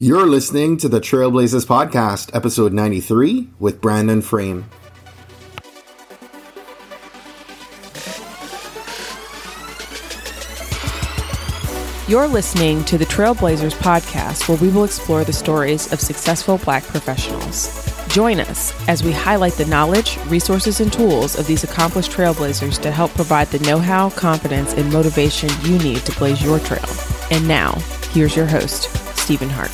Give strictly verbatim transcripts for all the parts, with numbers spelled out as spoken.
You're listening to the Trailblazers Podcast, episode ninety-three, with Brandon Frame. You're listening to the Trailblazers Podcast, where we will explore the stories of successful Black professionals. Join us as we highlight the knowledge, resources, and tools of these accomplished trailblazers to help provide the know-how, confidence, and motivation you need to blaze your trail. And now, here's your host, Stephen Hart.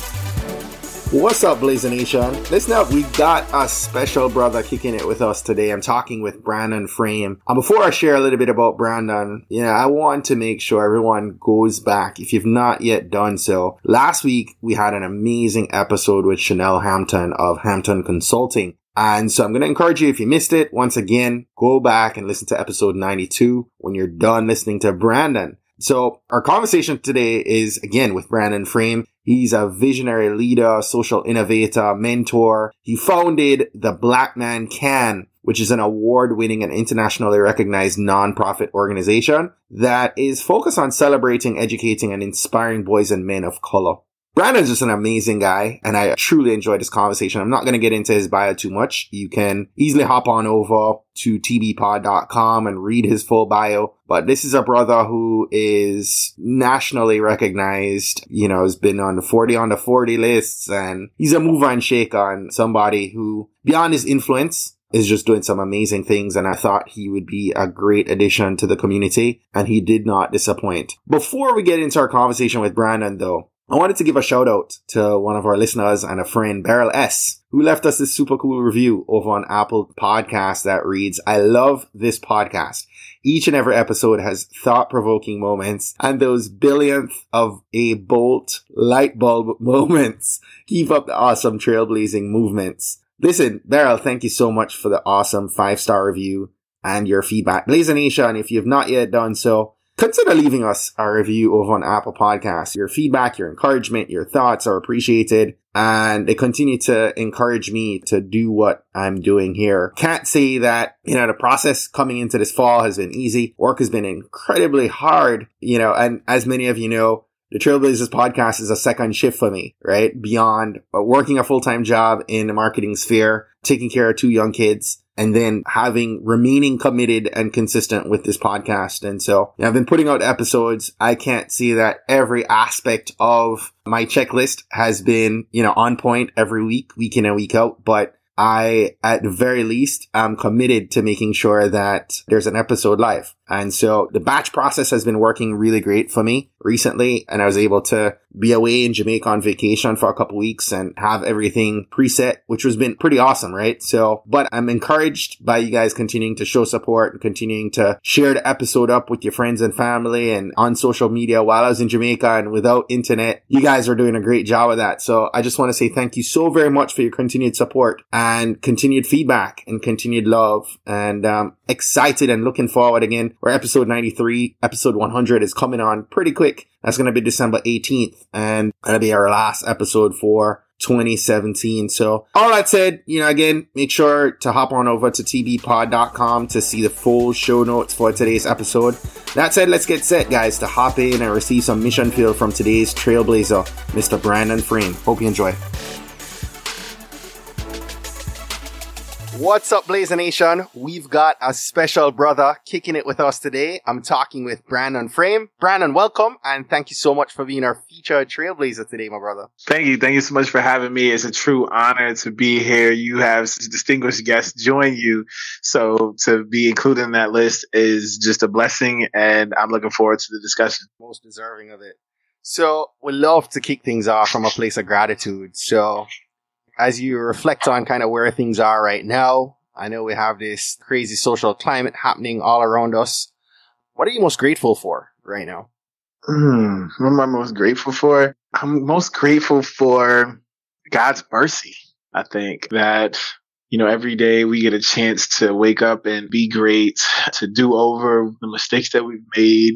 What's up, Blazer Nation? Listen up, we got a special brother kicking it with us today. I'm talking with Brandon Frame. And before I share a little bit about Brandon, you know, I want to make sure everyone goes back, if you've not yet done so. Last week, we had an amazing episode with Chanel Hampton of Hampton Consulting. And so I'm going to encourage you, if you missed it, once again, go back and listen to episode ninety-two when you're done listening to Brandon. So our conversation today is, again, with Brandon Frame. He's a visionary leader, social innovator, mentor. He founded the Black Man Can, which is an award-winning and internationally recognized nonprofit organization that is focused on celebrating, educating, and inspiring boys and men of color. Brandon's just an amazing guy, and I truly enjoyed this conversation. I'm not going to get into his bio too much. You can easily hop on over to t b pod dot com and read his full bio. But this is a brother who is nationally recognized, you know, has been on the forty under forty lists, and he's a mover and shaker and somebody who, beyond his influence, is just doing some amazing things, and I thought he would be a great addition to the community, and he did not disappoint. Before we get into our conversation with Brandon, though, I wanted to give a shout out to one of our listeners and a friend, Beryl S., who left us this super cool review over on Apple Podcasts that reads, "I love this podcast. Each and every episode has thought-provoking moments and those billionth of a bolt light bulb moments. Keep up the awesome trailblazing movements." Listen, Beryl, thank you so much for the awesome five-star review and your feedback. Blazer Nation, and if you have not yet done so, consider leaving us a review over on Apple Podcasts. Your feedback, your encouragement, your thoughts are appreciated, and they continue to encourage me to do what I'm doing here. Can't say that, you know, the process coming into this fall has been easy. Work has been incredibly hard, you know, and as many of you know, the Trailblazers Podcast is a second shift for me, right? Beyond working a full-time job in the marketing sphere, taking care of two young kids, and then having remaining committed and consistent with this podcast. And so I've been putting out episodes. I can't see that every aspect of my checklist has been, you know, on point every week, week in and week out. But I, at the very least, am committed to making sure that there's an episode live. And so the batch process has been working really great for me recently. And I was able to be away in Jamaica on vacation for a couple weeks and have everything preset, which has been pretty awesome, right? So, but I'm encouraged by you guys continuing to show support and continuing to share the episode up with your friends and family and on social media. While I was in Jamaica and without internet, you guys are doing a great job of that. So I just want to say thank you so very much for your continued support and continued feedback and continued love, and um, excited and looking forward again. Or episode ninety-three, episode one hundred is coming on pretty quick. That's going to be December eighteenth, and that'll be our last episode for twenty seventeen. So all that said, you know, again, make sure to hop on over to t b pod dot com to see the full show notes for today's episode. That said, let's get set, guys, to hop in and receive some mission fuel from today's trailblazer, Mister Brandon Frame. Hope you enjoy. What's up, Blazer Nation? We've got a special brother kicking it with us today. I'm talking with Brandon Frame. Brandon, welcome, and thank you so much for being our featured trailblazer today, my brother. Thank you. Thank you so much for having me. It's a true honor to be here. You have such distinguished guests join you, so to be included in that list is just a blessing, and I'm looking forward to the discussion. Most deserving of it. So we love to kick things off from a place of gratitude. So, as you reflect on kind of where things are right now, I know we have this crazy social climate happening all around us. What are you most grateful for right now? Mm, what am I most grateful for? I'm most grateful for God's mercy. I think that, you know, every day we get a chance to wake up and be great, to do over the mistakes that we've made.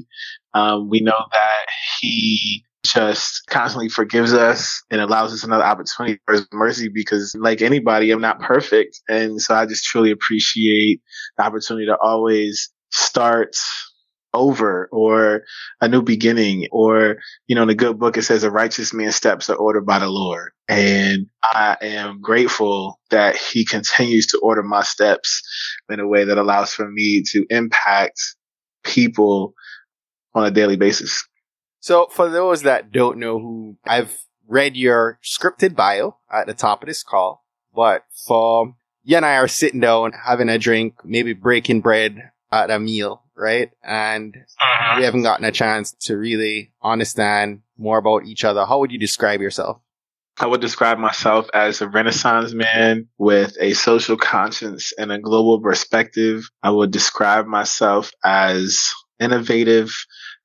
Um, we know that He just constantly forgives us and allows us another opportunity for His mercy, because like anybody, I'm not perfect. And so I just truly appreciate the opportunity to always start over or a new beginning, or, you know, in the good book, it says a righteous man's steps are ordered by the Lord. And I am grateful that he continues to order my steps in a way that allows for me to impact people on a daily basis. So for those that don't know who, I've read your scripted bio at the top of this call, but for you and I are sitting down, having a drink, maybe breaking bread at a meal, right? And uh-huh. we haven't gotten a chance to really understand more about each other. How would you describe yourself? I would describe myself as a Renaissance man with a social conscience and a global perspective. I would describe myself as innovative,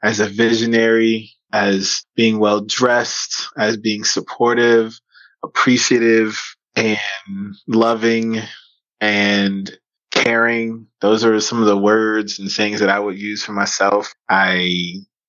as a visionary, as being well-dressed, as being supportive, appreciative, and loving and caring. Those are some of the words and things that I would use for myself. I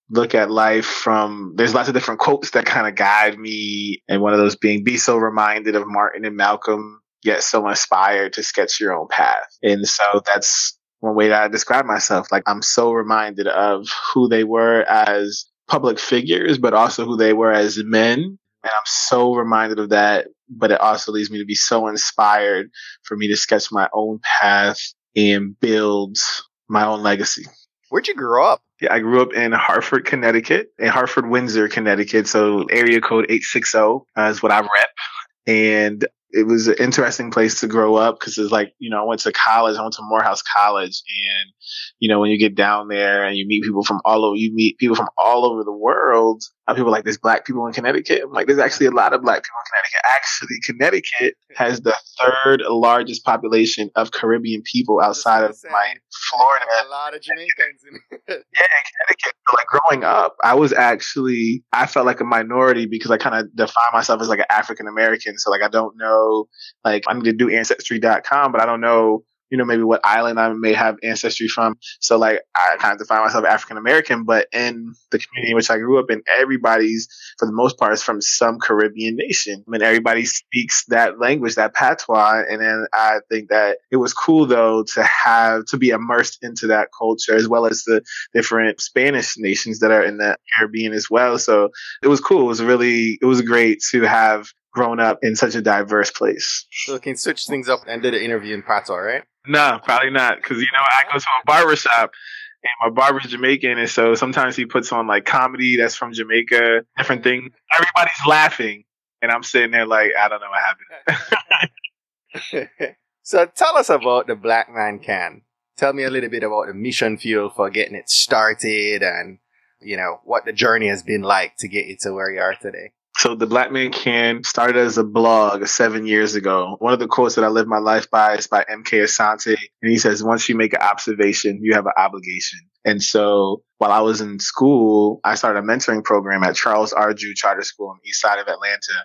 look at life from, there's lots of different quotes that kind of guide me. And one of those being, be so reminded of Martin and Malcolm, yet so inspired to sketch your own path. And so that's one way that I describe myself. Like, I'm so reminded of who they were as public figures, but also who they were as men. And I'm so reminded of that, but it also leads me to be so inspired for me to sketch my own path and build my own legacy. Where'd you grow up? Yeah, I grew up in Hartford, Connecticut, in Hartford, Windsor, Connecticut. So area code eight six zero uh, is what I rep. And it was an interesting place to grow up because it's like, you know, I went to college, I went to Morehouse College. And, you know, when you get down there and you meet people from all over, you meet people from all over the world. People are like, there's black people in Connecticut. I'm like, there's actually a lot of black people in Connecticut. Actually, Connecticut has the third largest population of Caribbean people outside of like Florida. A lot of Jamaicans in it. Yeah, in Connecticut. Like growing up, I was actually, I felt like a minority because I kind of define myself as like an African American. So like, I don't know. Like, I need to do ancestry dot com, but I don't know, you know, maybe what island I may have ancestry from. So like, I kind of define myself African American, but in the community in which I grew up in, everybody's, for the most part, is from some Caribbean nation. I mean, everybody speaks that language, that patois. And then I think that it was cool though to have, to be immersed into that culture, as well as the different Spanish nations that are in the Caribbean as well. So it was cool. It was really, it was great to have grown up in such a diverse place. So can switch things up and did an interview in patois, right? No, probably not. Because, you know, I go to a barbershop and my barber's Jamaican. And so sometimes he puts on like comedy that's from Jamaica, different things. Everybody's laughing. And I'm sitting there like, I don't know what happened. So tell us about the Black Man Can. Tell me a little bit about the mission fuel for getting it started and, you know, what the journey has been like to get you to where you are today. So the Black Man Can started as a blog seven years ago. One of the quotes that I live my life by is by M K Asante. And he says, once you make an observation, you have an obligation. And so while I was in school, I started a mentoring program at Charles R. Drew Charter School on the east side of Atlanta.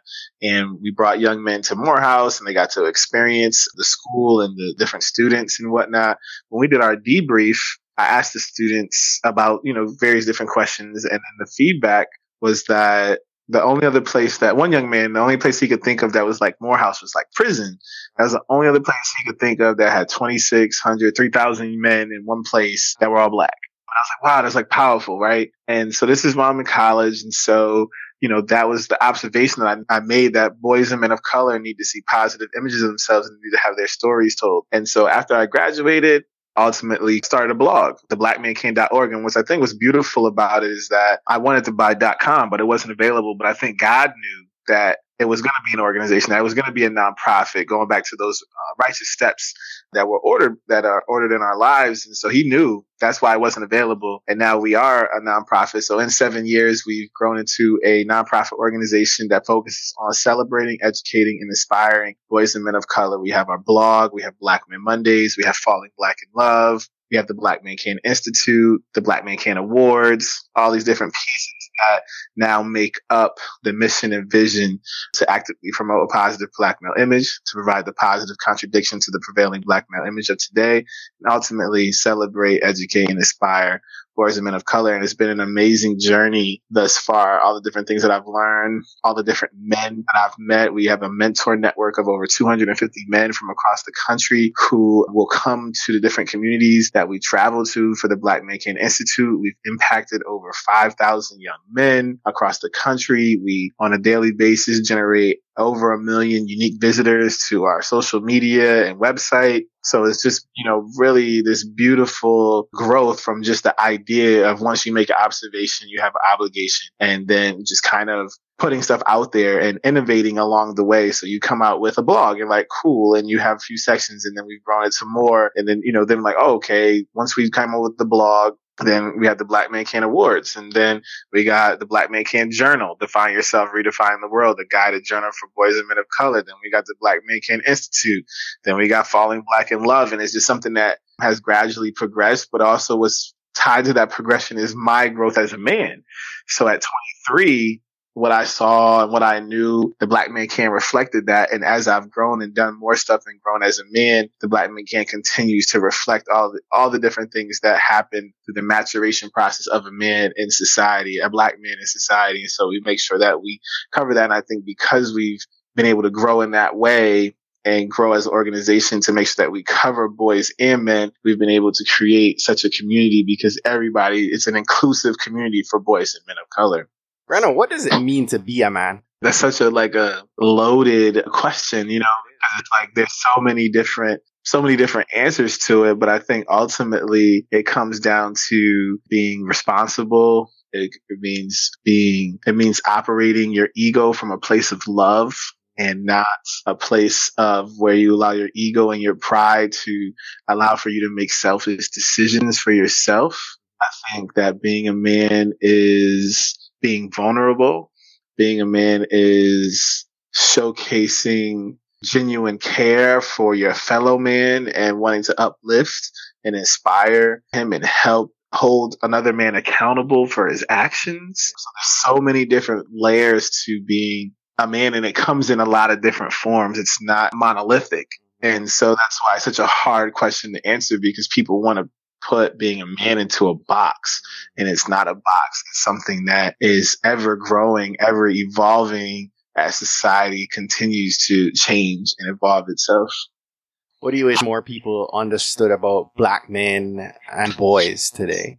And we brought young men to Morehouse and they got to experience the school and the different students and whatnot. When we did our debrief, I asked the students about, you know, various different questions. And then the feedback was that the only other place that one young man, the only place he could think of that was like Morehouse was like prison. That was the only other place he could think of that had twenty-six hundred, three thousand men in one place that were all black. And I was like, wow, that's like powerful, right? And so this is while I'm in college. And so, you know, that was the observation that I, I made, that boys and men of color need to see positive images of themselves and need to have their stories told. And so after I graduated, ultimately started a blog, the black man can dot org. And what I think was beautiful about it is that I wanted to buy .com, but it wasn't available. But I think God knew that it was going to be an organization, that it was going to be a nonprofit, going back to those uh, righteous steps that were ordered, that are ordered in our lives. And so he knew that's why it wasn't available. And now we are a nonprofit. So in seven years, we've grown into a nonprofit organization that focuses on celebrating, educating, and inspiring boys and men of color. We have our blog. We have Black Men Mondays. We have Falling Black in Love. We have the Black Man Can Institute, the Black Man Can Awards, all these different pieces that now make up the mission and vision to actively promote a positive black male image, to provide the positive contradiction to the prevailing black male image of today, and ultimately celebrate, educate, and inspire boys and men of color. And it's been an amazing journey thus far. All the different things that I've learned, all the different men that I've met. We have a mentor network of over two hundred fifty men from across the country who will come to the different communities that we travel to for the Black Man Can Institute. We've impacted over five thousand young men across the country. We, on a daily basis, generate over a million unique visitors to our social media and website. So it's just, you know, really this beautiful growth from just the idea of once you make an observation, you have an obligation, and then just kind of putting stuff out there and innovating along the way. So you come out with a blog and like, cool. And you have a few sections, and then we've grown it to more. And then, you know, then like, oh, okay, once we come up with the blog, then we had the Black Man Can Awards, and then we got the Black Man Can Journal, Define Yourself, Redefine the World, a guided journal for boys and men of color. Then we got the Black Man Can Institute. Then we got Falling Black in Love. And it's just something that has gradually progressed, but also what's tied to that progression is my growth as a man. So at twenty-three, what I saw and what I knew, the Black Man Can reflected that. And as I've grown and done more stuff and grown as a man, the Black Man Can continues to reflect all the, all the different things that happen through the maturation process of a man in society, a Black man in society. And so we make sure that we cover that. And I think because we've been able to grow in that way and grow as an organization to make sure that we cover boys and men, we've been able to create such a community because everybody, it's an inclusive community for boys and men of color. Brandon, what does it mean to be a man? That's such a like a loaded question, you know, because it's like there's so many different, so many different answers to it. But I think ultimately it comes down to being responsible. It, it means being, it means operating your ego from a place of love and not a place of where you allow your ego and your pride to allow for you to make selfish decisions for yourself. I think that being a man is being vulnerable. Being a man is showcasing genuine care for your fellow man and wanting to uplift and inspire him and help hold another man accountable for his actions. So there's so many different layers to being a man, and it comes in a lot of different forms. It's not monolithic. And so that's why it's such a hard question to answer, because people want to put being a man into a box, and it's not a box. It's something that is ever growing, ever evolving as society continues to change and evolve itself. What do you wish more people understood about Black men and boys today?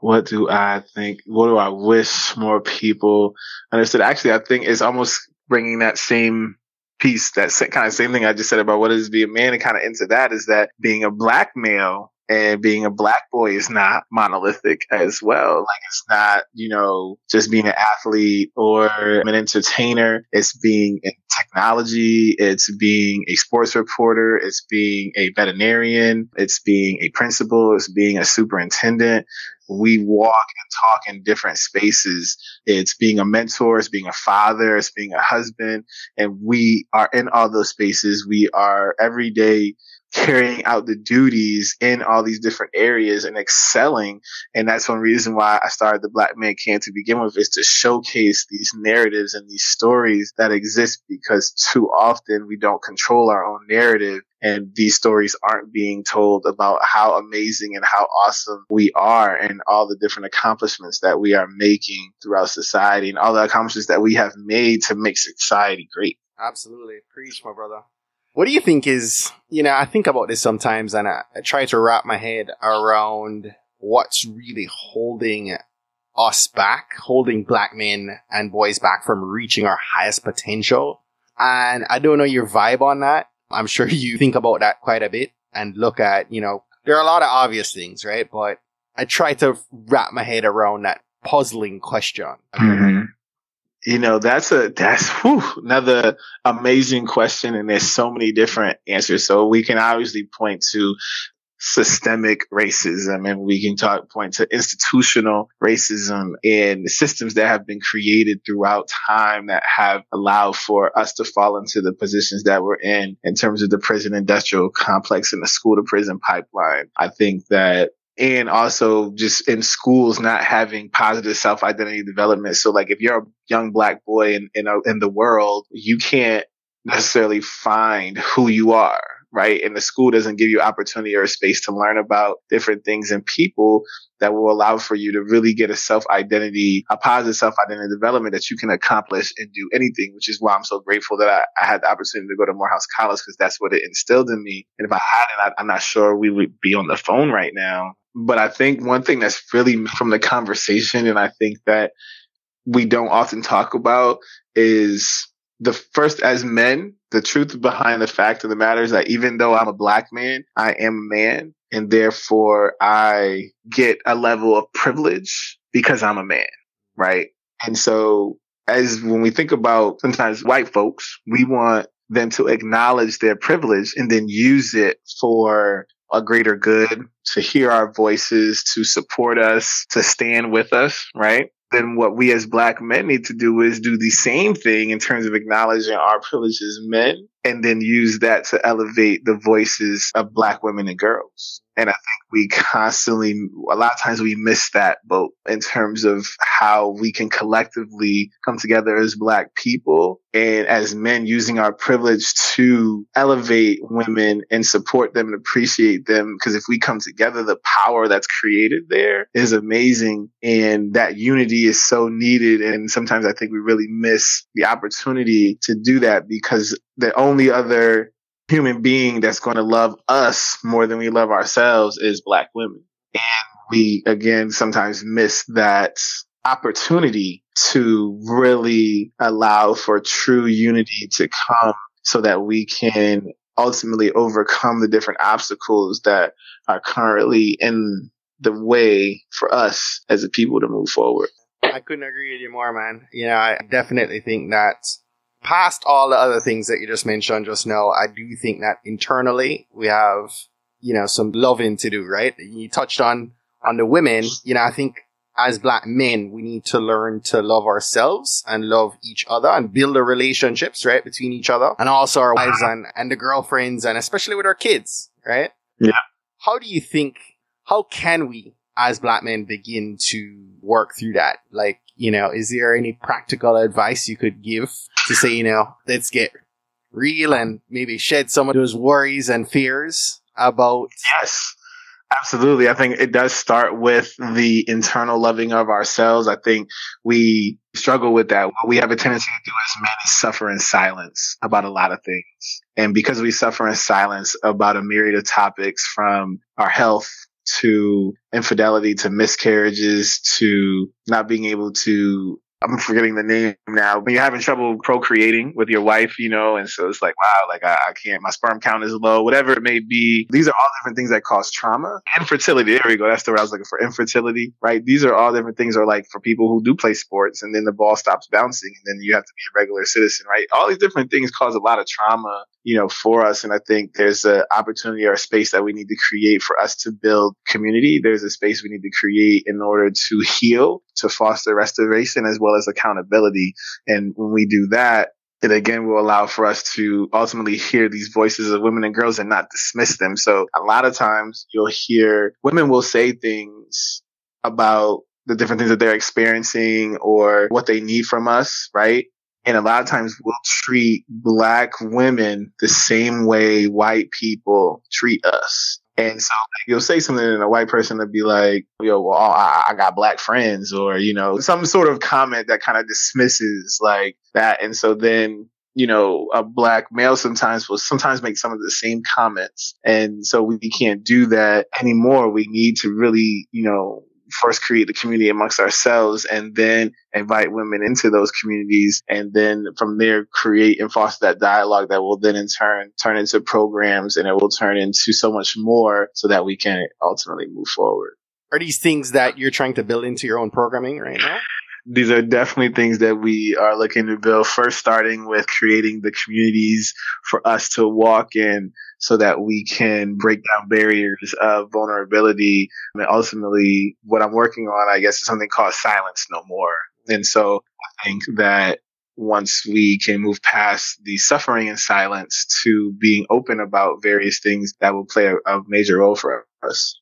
What do I think? What do I wish more people understood? Actually, I think it's almost bringing that same piece, that kind of same thing I just said about what is being a man, and kind of into that is that being a Black male and being a Black boy is not monolithic as well. Like, it's not, you know, just being an athlete or an entertainer. It's being in technology. It's being a sports reporter. It's being a veterinarian. It's being a principal. It's being a superintendent. We walk and talk in different spaces. It's being a mentor. It's being a father. It's being a husband. And we are in all those spaces. We are every day carrying out the duties in all these different areas and excelling. And that's one reason why I started the Black Man Can to begin with, is to showcase these narratives and these stories that exist, because too often we don't control our own narrative. And these stories aren't being told about how amazing and how awesome we are and all the different accomplishments that we are making throughout society and all the accomplishments that we have made to make society great. Absolutely. Preach, my brother. What do you think is, you know, I think about this sometimes, and I, I try to wrap my head around what's really holding us back, holding Black men and boys back from reaching our highest potential. And I don't know your vibe on that. I'm sure you think about that quite a bit and look at, you know, there are a lot of obvious things, right? But I try to wrap my head around that puzzling question. Mm-hmm. You know, that's a, that's whew, another amazing question. And there's so many different answers. So we can obviously point to systemic racism, and we can talk, point to institutional racism and the systems that have been created throughout time that have allowed for us to fall into the positions that we're in, in terms of the prison industrial complex and the school to prison pipeline. I think that, and also just in schools not having positive self-identity development. So like if you're a young Black boy in, in, a, in the world, you can't necessarily find who you are. right? And the school doesn't give you opportunity or space to learn about different things and people that will allow for you to really get a self-identity, a positive self-identity development that you can accomplish and do anything, which is why I'm so grateful that I, I had the opportunity to go to Morehouse College, because that's what it instilled in me. And if I hadn't, I, I'm not sure we would be on the phone right now. But I think one thing that's really from the conversation, and I think that we don't often talk about, is the first, as men, the truth behind the fact of the matter is that even though I'm a black man, I am a man. And therefore, I get a level of privilege because I'm a man, right? And so as when we think about sometimes white folks, we want them to acknowledge their privilege and then use it for a greater good, to hear our voices, to support us, to stand with us, right? Then what we as black men need to do is do the same thing in terms of acknowledging our privilege as men, and then use that to elevate the voices of black women and girls. And I think we constantly, a lot of times we miss that boat in terms of how we can collectively come together as black people and as men, using our privilege to elevate women and support them and appreciate them. Because if we come together, the power that's created there is amazing. And that unity is so needed. And sometimes I think we really miss the opportunity to do that, because the only other human being that's going to love us more than we love ourselves is black women. And we, again, sometimes miss that opportunity to really allow for true unity to come, so that we can ultimately overcome the different obstacles that are currently in the way for us as a people to move forward. I couldn't agree with you more, man. You know, I definitely think that past all the other things that you just mentioned just now, I do think that internally we have, you know, some loving to do, right? You touched on, on the women. You know, I think as black men, we need to learn to love ourselves and love each other and build the relationships, right, between each other and also our wives and, and the girlfriends, and especially with our kids, right? Yeah. How do you think, how can we as black men begin to work through that? Like, you know, is there any practical advice you could give to say, you know, let's get real and maybe shed some of those worries and fears about? Yes, absolutely. I think it does start with the internal loving of ourselves. I think we struggle with that. What we have a tendency to do as men is suffer in silence about a lot of things. And because we suffer in silence about a myriad of topics, from our health to infidelity, to miscarriages, to not being able to, I'm forgetting the name now, when you're having trouble procreating with your wife, you know, and so it's like, wow, like I, I can't, my sperm count is low, whatever it may be. These are all different things that cause trauma. Infertility, there we go. That's the word I was looking for, infertility, right? These are all different things, or like for people who do play sports and then the ball stops bouncing and then you have to be a regular citizen, right? All these different things cause a lot of trauma, you know, for us. And I think there's an opportunity or a space that we need to create for us to build community. There's a space we need to create in order to heal, to foster restoration, as well as accountability. And when we do that, it again will allow for us to ultimately hear these voices of women and girls and not dismiss them. So a lot of times you'll hear women will say things about the different things that they're experiencing or what they need from us, right? And a lot of times we'll treat black women the same way white people treat us. And so you'll say something and a white person will be like, yo, well, I, I got black friends, or, you know, some sort of comment that kind of dismisses like that. And so then, you know, a black male sometimes will sometimes make some of the same comments. And so we can't do that anymore. We need to really, you know, first create the community amongst ourselves and then invite women into those communities. And then from there, create and foster that dialogue that will then in turn turn into programs, and it will turn into so much more, so that we can ultimately move forward. Are these things that you're trying to build into your own programming right now? These are definitely things that we are looking to build, first starting with creating the communities for us to walk in, so that we can break down barriers of vulnerability. And ultimately, what I'm working on, I guess, is something called Silence No More. And so I think that once we can move past the suffering in silence to being open about various things, that will play a, a major role for us.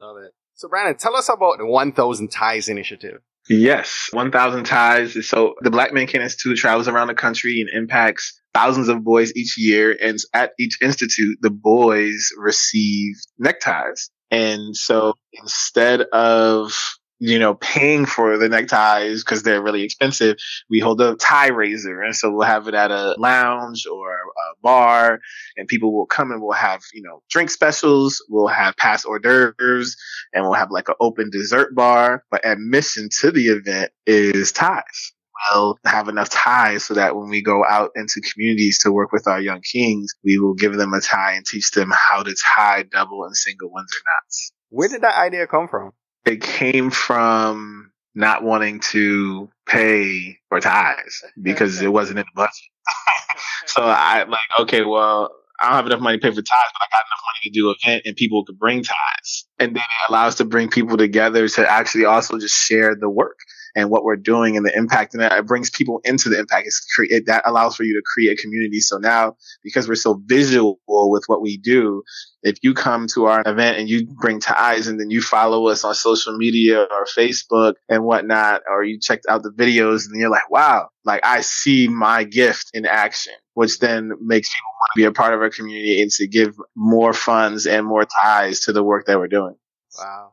Love it. So, Brandon, tell us about the one thousand Ties Initiative. Yes, one thousand Ties. So the Black Man Can Institute travels around the country and impacts thousands of boys each year. And at each institute, the boys receive neckties. And so instead of, you know, paying for the neckties because they're really expensive, we hold a tie raiser. And so we'll have it at a lounge or a bar, and people will come and we'll have, you know, drink specials. We'll have past hors d'oeuvres, and we'll have like an open dessert bar. But admission to the event is ties. We'll have enough ties so that when we go out into communities to work with our young kings, we will give them a tie and teach them how to tie double and single Windsor knots. Where did that idea come from? It came from not wanting to pay for ties because it wasn't in the budget. So I like, okay, well, I don't have enough money to pay for ties, but I got enough money to do an event and people could bring ties. And then it allows to bring people together to actually also just share the work and what we're doing and the impact. And it brings people into the impact. It's create, that allows for you to create a community. So now, because we're so visual with what we do, if you come to our event and you bring ties and then you follow us on social media or Facebook and whatnot, or you checked out the videos and you're like, wow, like I see my gift in action, which then makes people want to be a part of our community and to give more funds and more ties to the work that we're doing. Wow.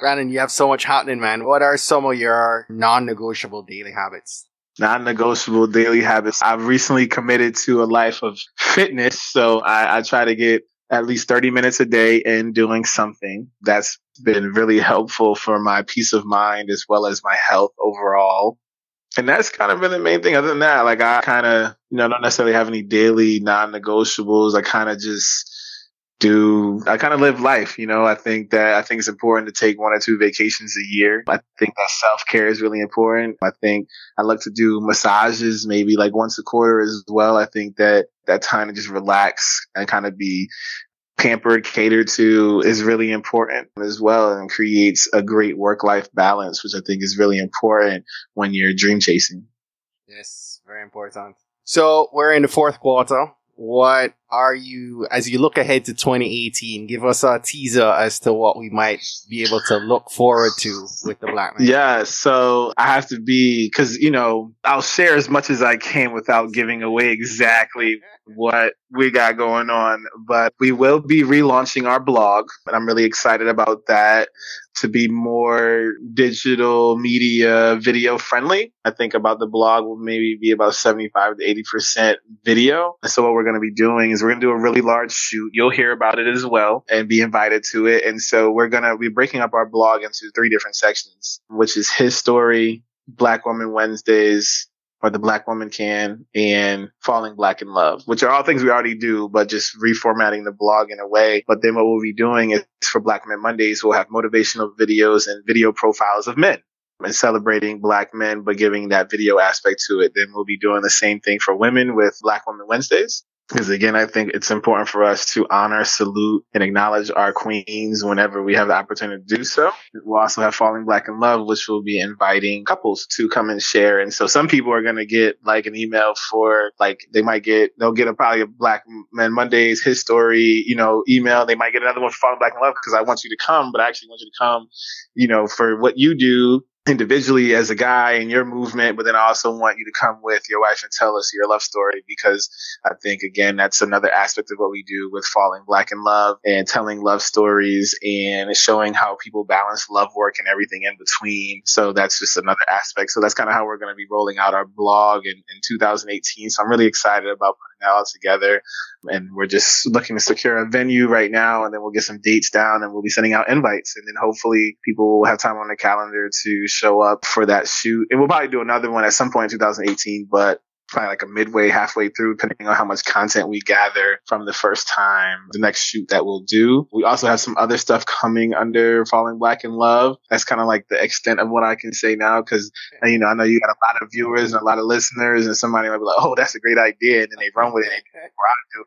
Brandon, you have so much happening, man. What are some of your non-negotiable daily habits? Non-negotiable daily habits. I've recently committed to a life of fitness. So I, I try to get at least thirty minutes a day in doing something. That's been really helpful for my peace of mind as well as my health overall. And that's kind of been the main thing. Other than that, like I kind of, you know, don't necessarily have any daily non-negotiables. I kind of just... do I kind of live life, you know? I think that I think it's important to take one or two vacations a year. I think that self-care is really important. I think I like to do massages maybe like once a quarter as well. I think that that time to just relax and kind of be pampered, catered to is really important as well, and creates a great work-life balance, which I think is really important when you're dream chasing. Yes, very important. So we're in the fourth quarter. What are you, as you look ahead to twenty eighteen, give us a teaser as to what we might be able to look forward to with the Black Man? Yeah, so I have to be, because, you know, I'll share as much as I can without giving away exactly what we got going on. But we will be relaunching our blog, and I'm really excited about that, to be more digital media video friendly. I think about the blog will maybe be about seventy-five to eighty percent video. And so what we're going to be doing is we're going to do a really large shoot. You'll hear about it as well and be invited to it. And so we're going to be breaking up our blog into three different sections, which is His Story, Black Woman Wednesdays, or The Black Woman Can, and Falling Black in Love, which are all things we already do, but just reformatting the blog in a way. But then what we'll be doing is for Black Men Mondays, we'll have motivational videos and video profiles of men and celebrating Black men, but giving that video aspect to it. Then we'll be doing the same thing for women with Black Woman Wednesdays. Because again, I think it's important for us to honor, salute, and acknowledge our queens whenever we have the opportunity to do so. We'll also have Falling Black in Love, which will be inviting couples to come and share. And so some people are going to get like an email for like, they might get, they'll get a probably a Black Man Mondays, His Story, you know, email. They might get another one for Falling Black in Love because I want you to come, but I actually want you to come, you know, for what you do individually as a guy and your movement, but then I also want you to come with your wife and tell us your love story, because I think, again, that's another aspect of what we do with Falling Black in Love and telling love stories and showing how people balance love work and everything in between. So that's just another aspect. So that's kind of how we're going to be rolling out our blog in, in two thousand eighteen. So I'm really excited about putting that all together. And we're just looking to secure a venue right now, and then we'll get some dates down and we'll be sending out invites. And then hopefully people will have time on their calendar to show up for that shoot. And we'll probably do another one at some point in two thousand eighteen, but probably like a midway, halfway through, depending on how much content we gather from the first time, the next shoot that we'll do. We also have some other stuff coming under Falling Black in Love. That's kind of like the extent of what I can say now, because, you know, I know you got a lot of viewers and a lot of listeners, and somebody might be like, oh, that's a great idea, and then they run with it, and we're out of it.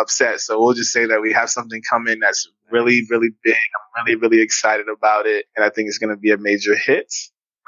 Upset. So we'll just say that we have something coming that's really, really big. I'm really, really excited about it, and I think it's going to be a major hit.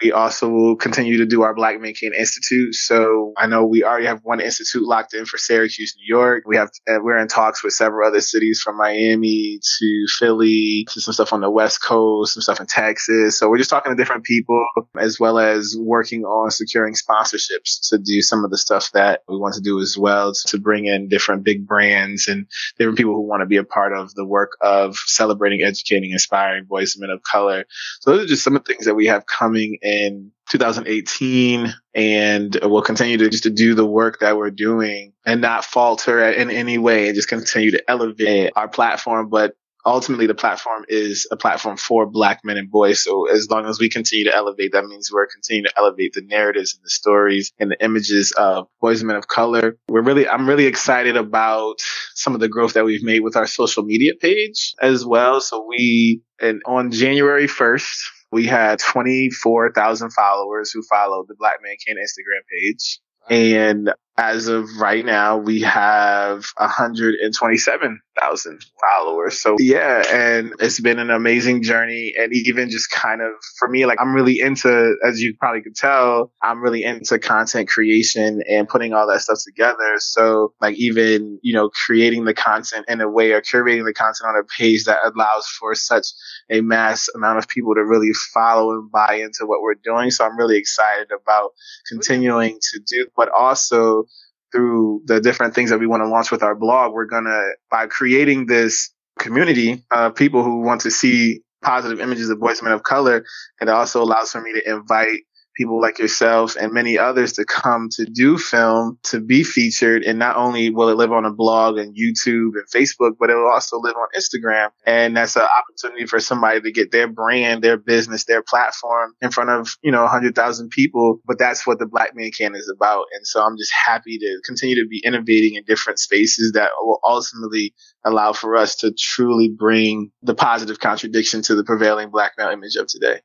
We also will continue to do our Black Man Can Institute. So I know we already have one institute locked in for Syracuse, New York. We have, we're in talks with several other cities from Miami to Philly to some stuff on the West Coast, some stuff in Texas. So we're just talking to different people, as well as working on securing sponsorships to do some of the stuff that we want to do as well, to bring in different big brands and different people who want to be a part of the work of celebrating, educating, inspiring boys and men of color. So those are just some of the things that we have coming in twenty eighteen, and we'll continue to just to do the work that we're doing and not falter in any way, and just continue to elevate our platform. But ultimately, the platform is a platform for Black men and boys. So as long as we continue to elevate, that means we're continuing to elevate the narratives and the stories and the images of boys and men of color. We're really, I'm really excited about some of the growth that we've made with our social media page as well. So we, and on January first, we had twenty-four thousand followers who followed the Black Man Can Instagram page. And as of right now, we have one hundred twenty-seven thousand followers. So yeah, and it's been an amazing journey. And even just kind of for me, like I'm really into, as you probably could tell, I'm really into content creation and putting all that stuff together. So like even, you know, creating the content in a way or curating the content on a page that allows for such a mass amount of people to really follow and buy into what we're doing. So I'm really excited about continuing to do, but also through the different things that we want to launch with our blog, we're going to, by creating this community of people who want to see positive images of boys and men of color, it also allows for me to invite people like yourselves and many others to come to do film, to be featured. And not only will it live on a blog and YouTube and Facebook, but it will also live on Instagram. And that's an opportunity for somebody to get their brand, their business, their platform in front of, you know, one hundred thousand people. But that's what the Black Man Can is about. And so I'm just happy to continue to be innovating in different spaces that will ultimately allow for us to truly bring the positive contradiction to the prevailing Black male image of today.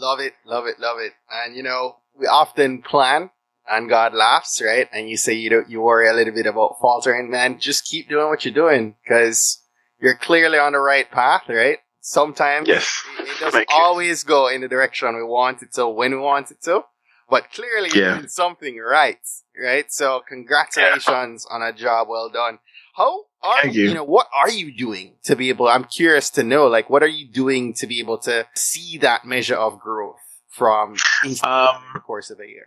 Love it, love it, love it. And, you know, we often plan and God laughs, right? And you say you don't, you worry a little bit about faltering, man. Just keep doing what you're doing because you're clearly on the right path, right? Sometimes yes. it, it doesn't always go in the direction we want it to when we want it to, but clearly yeah. you're doing something right, right? So congratulations yeah. on a job well done. How are Thank you. you know, what are you doing to be able, I'm curious to know, like, what are you doing to be able to see that measure of growth from Instagram um, in the course of a year?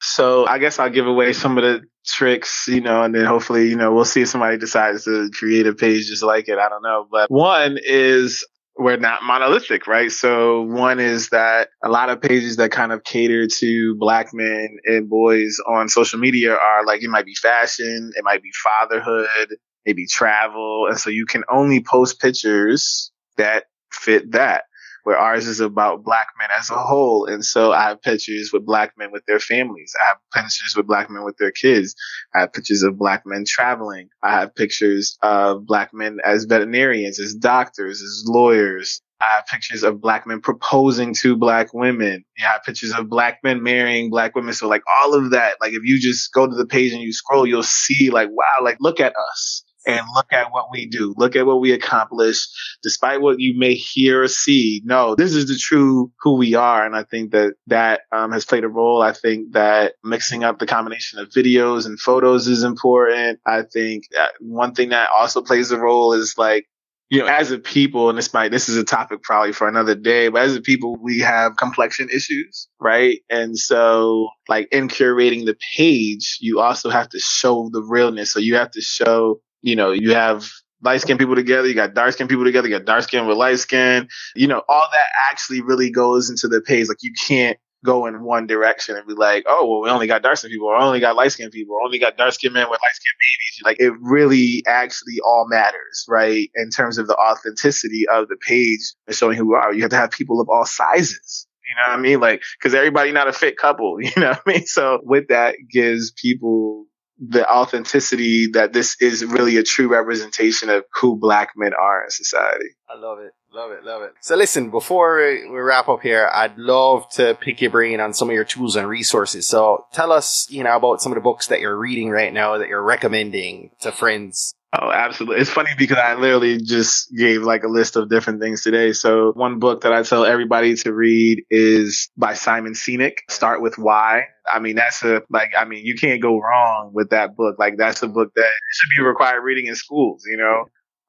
So I guess I'll give away some of the tricks, you know, and then hopefully, you know, we'll see if somebody decides to create a page just like it. I don't know. But one is, we're not monolithic, right? So one is that a lot of pages that kind of cater to Black men and boys on social media are like, it might be fashion, it might be fatherhood, maybe travel. And so you can only post pictures that fit that, where ours is about Black men as a whole. And so I have pictures with Black men with their families. I have pictures with Black men with their kids. I have pictures of Black men traveling. I have pictures of Black men as veterinarians, as doctors, as lawyers. I have pictures of Black men proposing to Black women. Yeah, I have pictures of Black men marrying Black women. So like all of that, like if you just go to the page and you scroll, you'll see like, wow, like look at us. And look at what we do. Look at what we accomplish. Despite what you may hear or see, no, this is the true who we are. And I think that that um, has played a role. I think that mixing up the combination of videos and photos is important. I think that one thing that also plays a role is like, you know, as a people, and this might, this is a topic probably for another day, but as a people, we have complexion issues, right? And so like in curating the page, you also have to show the realness. So you have to show, you know, you have light-skinned people together, you got dark-skinned people together, you got dark-skinned with light-skinned, you know, all that actually really goes into the page. Like, you can't go in one direction and be like, oh, well, we only got dark-skinned people, or only got light-skinned people, or only got dark-skinned men with light-skinned babies. Like, it really actually all matters, right, in terms of the authenticity of the page and showing who we are. You have to have people of all sizes. You know what I mean? Like, because everybody not a fit couple, you know what I mean? So with that gives people the authenticity that this is really a true representation of who Black men are in society. I love it. Love it. Love it. So listen, before we wrap up here, I'd love to pick your brain on some of your tools and resources. So tell us, you know, about some of the books that you're reading right now that you're recommending to friends Oh, absolutely. It's funny because I literally just gave like a list of different things today. So one book that I tell everybody to read is by Simon Sinek, Start With Why. I mean, that's a, like, I mean, you can't go wrong with that book. Like, that's a book that should be required reading in schools, you know?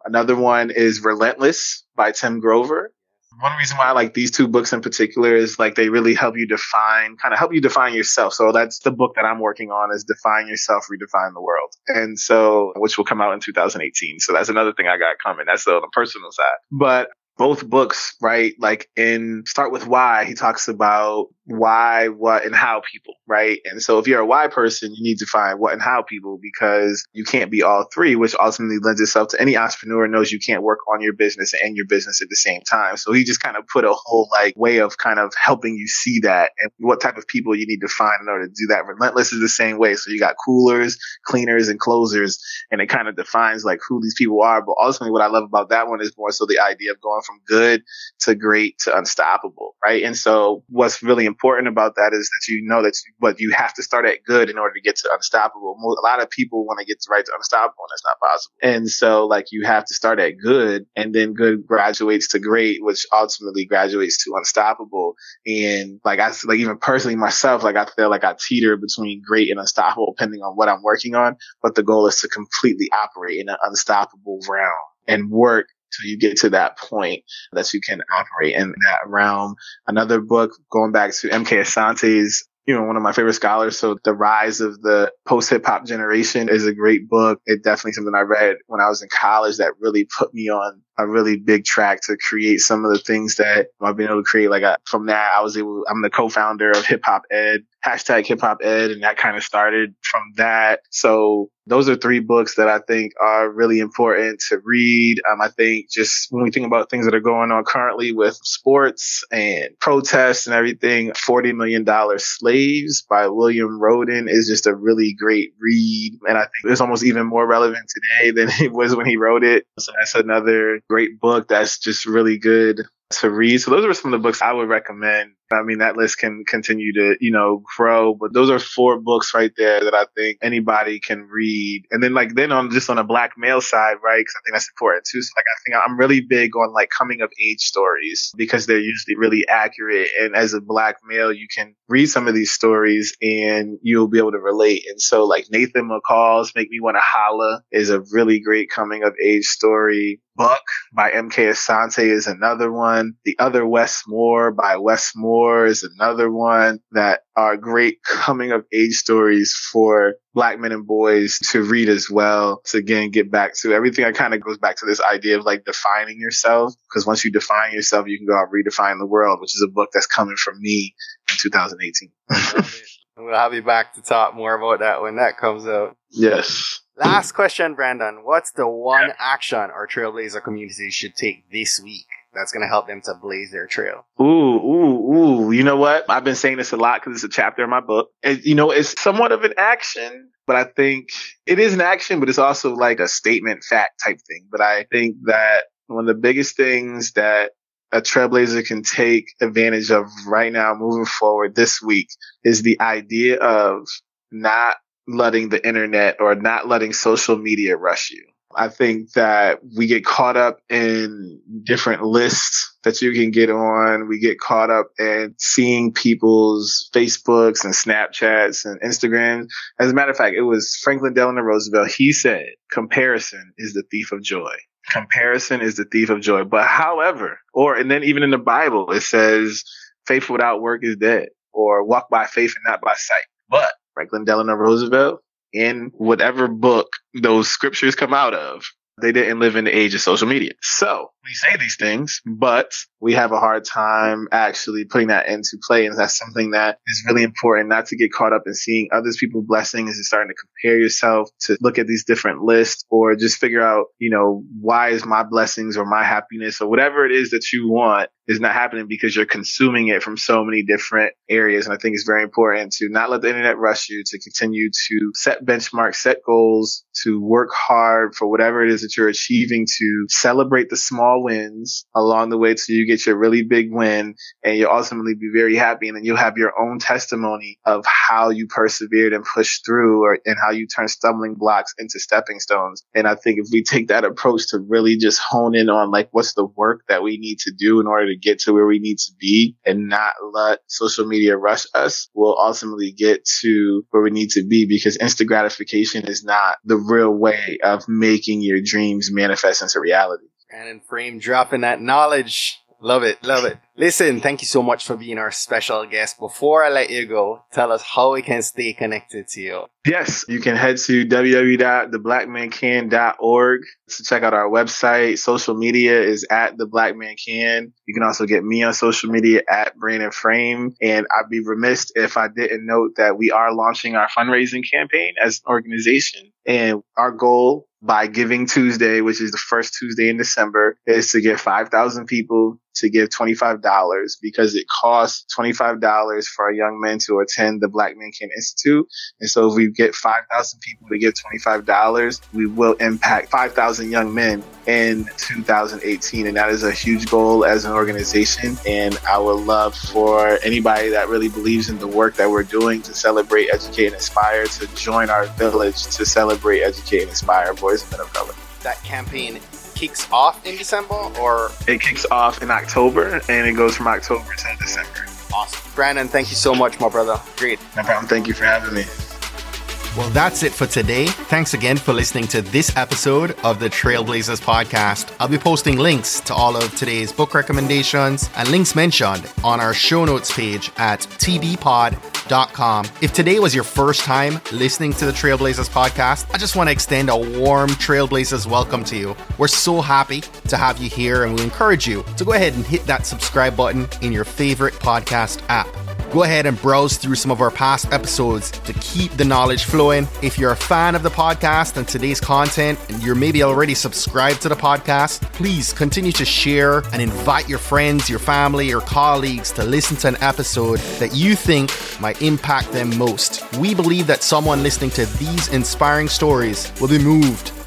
Another one is Relentless by Tim Grover. One reason why I like these two books in particular is like they really help you define, kind of help you define yourself. So that's the book that I'm working on is Define Yourself, Redefine the World. And so, which will come out in two thousand eighteen. So that's another thing I got coming. That's on the personal side. But both books, right? Like in Start With Why, he talks about why, what, and how people, right? And so if you're a why person, you need to find what and how people because you can't be all three, which ultimately lends itself to any entrepreneur knows you can't work on your business and your business at the same time. So he just kind of put a whole like way of kind of helping you see that and what type of people you need to find in order to do that. Relentless is the same way. So you got coolers, cleaners, and closers, and it kind of defines like who these people are. But ultimately what I love about that one is more so the idea of going from good to great to unstoppable, right? And so what's really important about that is that you know that you, but you have to start at good in order to get to unstoppable. A lot of people want to get right to unstoppable, and that's not possible. And so like you have to start at good, and then good graduates to great, which ultimately graduates to unstoppable. And like I like even personally myself, like I feel like I teeter between great and unstoppable depending on what I'm working on, but the goal is to completely operate in an unstoppable realm and work till you get to that point that you can operate in that realm. Another book, going back to M K Asante's, you know, one of my favorite scholars. So The Rise of the Post-Hip-Hop Generation is a great book. It's definitely something I read when I was in college that really put me on a really big track to create some of the things that I've been able to create. Like I, from that, I was able, I'm the co-founder of Hip Hop Ed, hashtag Hip Hop Ed. And that kind of started from that. So those are three books that I think are really important to read. Um, I think just when we think about things that are going on currently with sports and protests and everything, forty million dollar slaves by William Roden is just a really great read. And I think it's almost even more relevant today than it was when he wrote it. So that's another great book that's just really good to read. So those are some of the books I would recommend. I mean, that list can continue to, you know, grow, but those are four books right there that I think anybody can read. And then like, then on just on a black male side, right? Cause I think that's important too. So like, I think I'm really big on like coming of age stories because they're usually really accurate. And as a black male, you can read some of these stories and you'll be able to relate. And so like Nathan McCall's Make Me Wanna Holla is a really great coming of age story. Buck by M K Asante is another one. The Other Wes Moore by Wes Moore is another one that are great coming of age stories for black men and boys to read as well. To again, get back to everything that kind of goes back to this idea of like defining yourself. Because once you define yourself, you can go out and redefine the world, which is a book that's coming from me in two thousand eighteen. I'm going to have you back to talk more about that when that comes out. Yes. Last question, Brandon. What's the one action our Trailblazer community should take this week that's going to help them to blaze their trail? Ooh, ooh, ooh. You know what? I've been saying this a lot because it's a chapter in my book. And, you know, it's somewhat of an action, but I think it is an action, but it's also like a statement fact type thing. But I think that one of the biggest things that a Trailblazer can take advantage of right now moving forward this week is the idea of not letting the internet or not letting social media rush you. I think that we get caught up in different lists that you can get on. We get caught up in seeing people's Facebooks and Snapchats and Instagrams. As a matter of fact, it was Franklin Delano Roosevelt. He said, comparison is the thief of joy. Comparison is the thief of joy. But however, or, and then even in the Bible, it says, faith without work is dead, or walk by faith and not by sight. But Franklin Delano Roosevelt, in whatever book those scriptures come out of, they didn't live in the age of social media. So we say these things, but we have a hard time actually putting that into play. And that's something that is really important, not to get caught up in seeing others people's blessings and starting to compare yourself, to look at these different lists, or just figure out, you know, why is my blessings or my happiness or whatever it is that you want is not happening because you're consuming it from so many different areas. And I think it's very important to not let the internet rush you, to continue to set benchmarks, set goals, to work hard for whatever it is that you're achieving, to celebrate the small wins along the way till you get your really big win, and you'll ultimately be very happy. And then you'll have your own testimony of how you persevered and pushed through, or and how you turn stumbling blocks into stepping stones. And I think if we take that approach to really just hone in on like what's the work that we need to do in order to get to where we need to be and not let social media rush us, we'll ultimately get to where we need to be, because instant gratification is not the real way of making your dreams manifest into reality. Brandon Frame dropping that knowledge. Love it. Love it. Listen, thank you so much for being our special guest. Before I let you go, tell us how we can stay connected to you. Yes, you can head to w w w dot the black man can dot org to check out our website. Social media is at The Black Man Can. You can also get me on social media at Brain and Frame. And I'd be remiss if I didn't note that we are launching our fundraising campaign as an organization. And our goal by Giving Tuesday, which is the first Tuesday in December, is to get five thousand people to give twenty-five dollars, because it costs twenty-five dollars for young men to attend the Black Man Can Institute. And so if we get five thousand people to give twenty-five dollars, we will impact five thousand young men in two thousand eighteen. And that is a huge goal as an organization. And I would love for anybody that really believes in the work that we're doing to celebrate, educate, and inspire to join our village to celebrate, educate, and inspire boys and men of color. That campaign kicks off in December, or it kicks off in October, and it goes from October to December. Awesome. Brandon, thank you so much, my brother. Great. No problem. Thank you for having me. Well, that's it for today. Thanks again for listening to this episode of the Trailblazers Podcast. I'll be posting links to all of today's book recommendations and links mentioned on our show notes page at t b pod dot com. If today was your first time listening to the Trailblazers Podcast, I just want to extend a warm Trailblazers welcome to you. We're so happy to have you here, and we encourage you to go ahead and hit that subscribe button in your favorite podcast app. Go ahead and browse through some of our past episodes to keep the knowledge flowing. If you're a fan of the podcast and today's content, and you're maybe already subscribed to the podcast, please continue to share and invite your friends, your family, your colleagues to listen to an episode that you think might impact them most. We believe that someone listening to these inspiring stories will be moved